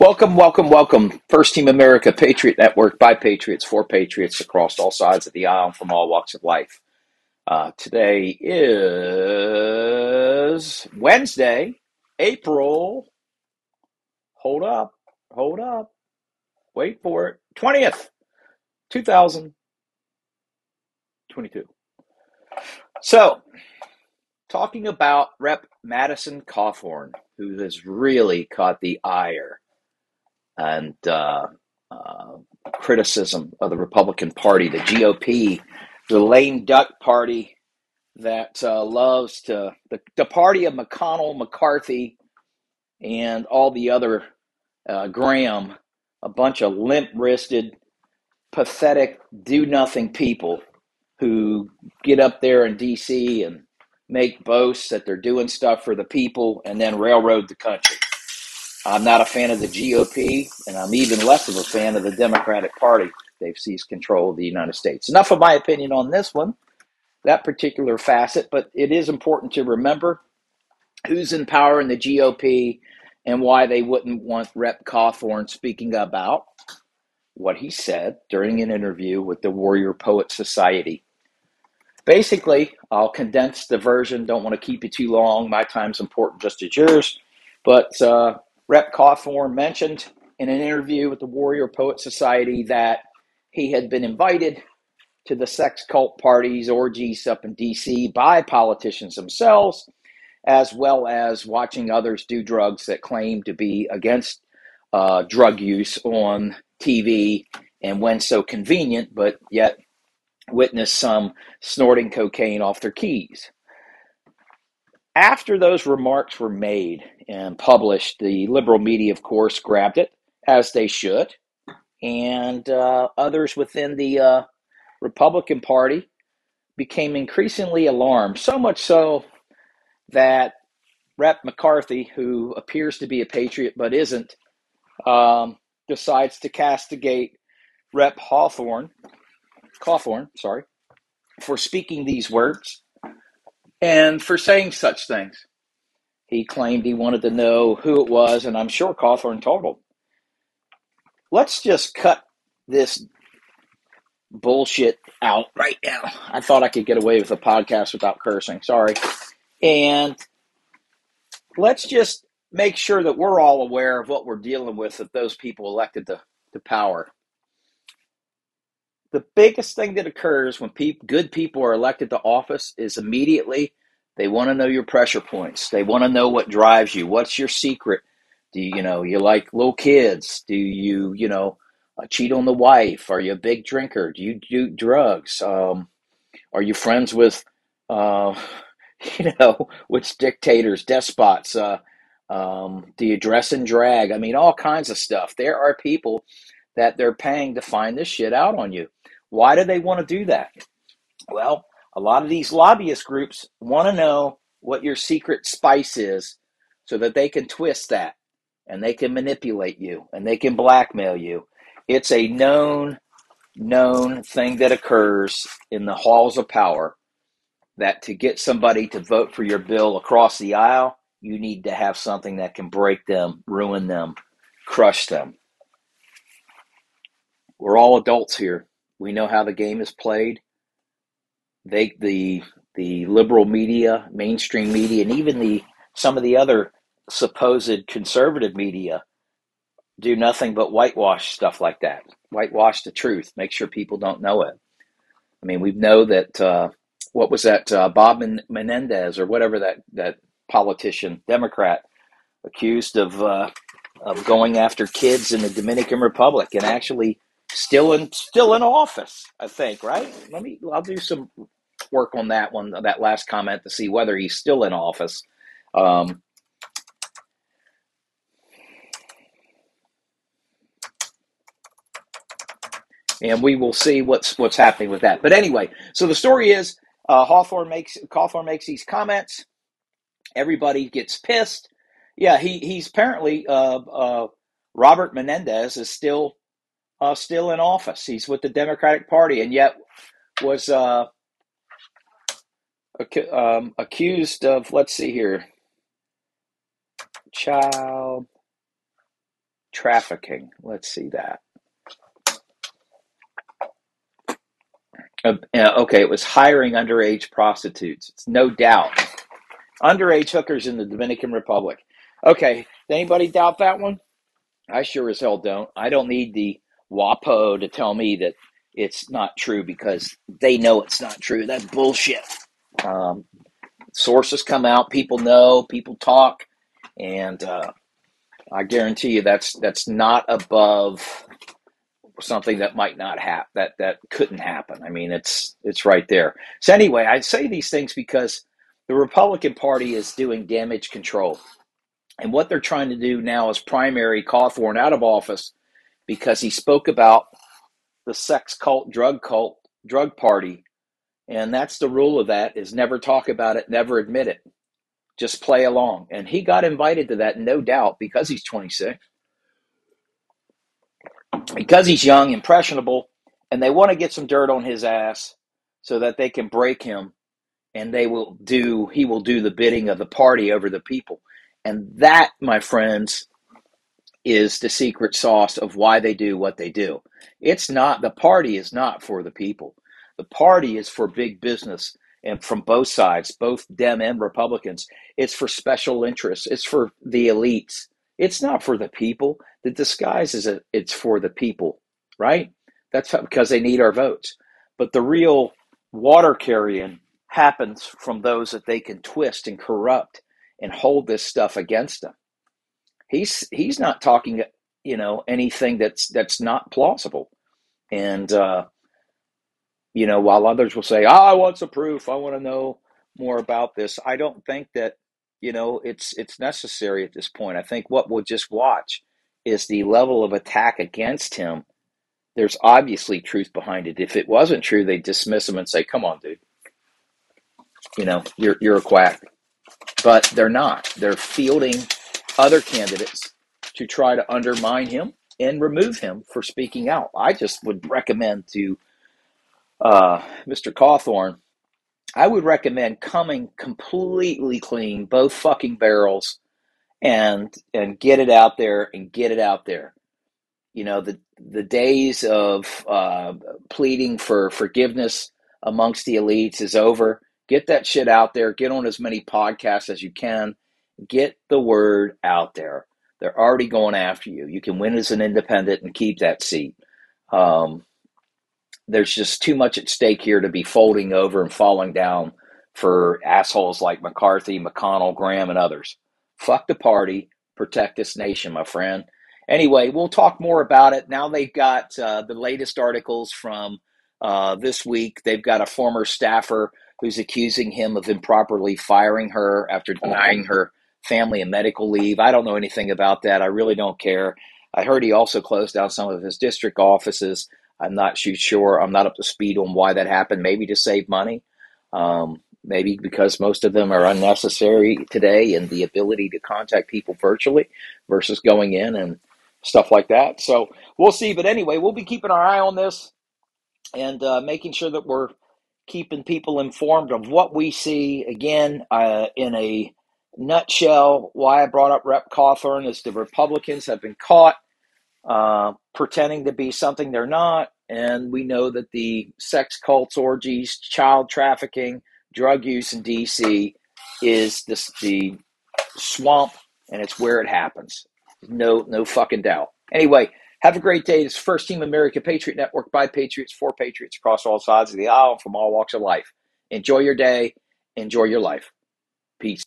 Welcome, welcome, welcome. First Team America Patriot Network, by Patriots, for Patriots, across all sides of the aisle, from all walks of life. Today is Wednesday, April, hold up, wait for it, 20th, 2022. So, talking about Rep. Madison Cawthorn, who has really caught the ire and criticism of the Republican Party, the GOP, the lame duck party that loves to, the party of McConnell, McCarthy, and all the other Graham, a bunch of limp-wristed, pathetic, do-nothing people who get up there in DC and make boasts that they're doing stuff for the people and then railroad the country. I'm not a fan of the GOP, and I'm even less of a fan of the Democratic Party. They've seized control of the United States. Enough of my opinion on this one, that particular facet, but it is important to remember who's in power in the GOP and why they wouldn't want Rep. Cawthorn speaking about what he said during an interview with the Warrior Poet Society. Basically, I'll condense the version. Don't want to keep you too long. My time's important just as yours. But Rep. Cawthorn mentioned in an interview with the Warrior Poet Society that he had been invited to the sex cult parties, orgies up in D.C. by politicians themselves, as well as watching others do drugs that claim to be against drug use on TV and when so convenient, but yet witness some snorting cocaine off their keys. After those remarks were made and published, the liberal media, of course, grabbed it, as they should, and others within the Republican Party became increasingly alarmed, so much so that Rep. McCarthy, who appears to be a patriot but isn't, decides to castigate Rep. Cawthorn, for speaking these words and for saying such things. He claimed he wanted to know who it was, and I'm sure Cawthorn told him. Let's just cut this bullshit out right now. I thought I could get away with a podcast without cursing. Sorry. And let's just make sure that we're all aware of what we're dealing with, that those people elected to power. The biggest thing that occurs when good people are elected to office is immediately they want to know your pressure points. They want to know what drives you. What's your secret? Do you, you like little kids? Do you, cheat on the wife? Are you a big drinker? Do you do drugs? Are you friends with, which dictators, despots? Do you dress in drag? I mean, all kinds of stuff. There are people that they're paying to find this shit out on you. Why do they want to do that? Well, a lot of these lobbyist groups want to know what your secret spice is so that they can twist that and they can manipulate you and they can blackmail you. It's a known thing that occurs in the halls of power that to get somebody to vote for your bill across the aisle, you need to have something that can break them, ruin them, crush them. We're all adults here. We know how the game is played. The liberal media, mainstream media, and even some of the other supposed conservative media do nothing but whitewash stuff like that. Whitewash the truth. Make sure people don't know it. I mean, we know that, what was that, Bob Menendez or whatever that politician, Democrat, accused of going after kids in the Dominican Republic and actually still in office, I think, right? I'll do some work on that one, that last comment, to see whether he's still in office. And we will see what's happening with that. But anyway, so the story is Cawthorn makes these comments. Everybody gets pissed. Yeah, he's apparently Robert Menendez is still in office. He's with the Democratic Party, and yet was accused of, let's see here, child trafficking. Let's see that. Okay, it was hiring underage prostitutes. It's no doubt. Underage hookers in the Dominican Republic. Okay, did anybody doubt that one? I sure as hell don't. I don't need the WAPO to tell me that it's not true, because they know it's not true. That's bullshit. Sources come out, people know, people talk, and I guarantee you that's not above something that might not happen, that couldn't happen. I mean, it's right there. So anyway, I say these things because the Republican Party is doing damage control. And what they're trying to do now is primary Cawthorn out of office because he spoke about the sex cult, drug party. And that's the rule of that, is never talk about it, never admit it. Just play along. And he got invited to that, no doubt, because he's 26. Because he's young, impressionable, and they want to get some dirt on his ass so that they can break him, and he will do the bidding of the party over the people. And that, my friends, is the secret sauce of why they do what they do. The party is not for the people. The party is for big business, and from both sides, both Dem and Republicans. It's for special interests. It's for the elites. It's not for the people. The disguise is it's for the people, right? That's because they need our votes. But the real water carrying happens from those that they can twist and corrupt and hold this stuff against them. He's not talking, anything that's not plausible. And while others will say, I want some proof, I want to know more about this, I don't think that it's necessary at this point. I think what we'll just watch is the level of attack against him. There's obviously truth behind it. If it wasn't true, they'd dismiss him and say, come on, dude, you're a quack. But they're not. They're fielding other candidates to try to undermine him and remove him for speaking out. I just would recommend to Mr. Cawthorn, I would recommend coming completely clean, both fucking barrels, and get it out there and get it out there. The days of pleading for forgiveness amongst the elites is over. Get that shit out there. Get on as many podcasts as you can. Get the word out there. They're already going after you. You can win as an independent and keep that seat. There's just too much at stake here to be folding over and falling down for assholes like McCarthy, McConnell, Graham, and others. Fuck the party. Protect this nation, my friend. Anyway, we'll talk more about it. Now they've got the latest articles from this week. They've got a former staffer who's accusing him of improperly firing her after denying her family and medical leave. I don't know anything about that. I really don't care. I heard he also closed down some of his district offices. I'm not too sure. I'm not up to speed on why that happened. Maybe to save money. Maybe because most of them are unnecessary today, and the ability to contact people virtually versus going in and stuff like that. So we'll see. But anyway, we'll be keeping our eye on this and making sure that we're keeping people informed of what we see. Again, in a nutshell, why I brought up Rep. Cawthorn is the Republicans have been caught pretending to be something they're not. And we know that the sex cults, orgies, child trafficking, drug use in DC is the swamp, and it's where it happens. No fucking doubt. Anyway, have a great day. This is First Team America Patriot Network, by Patriots, for Patriots, across all sides of the aisle, from all walks of life. Enjoy your day. Enjoy your life. Peace.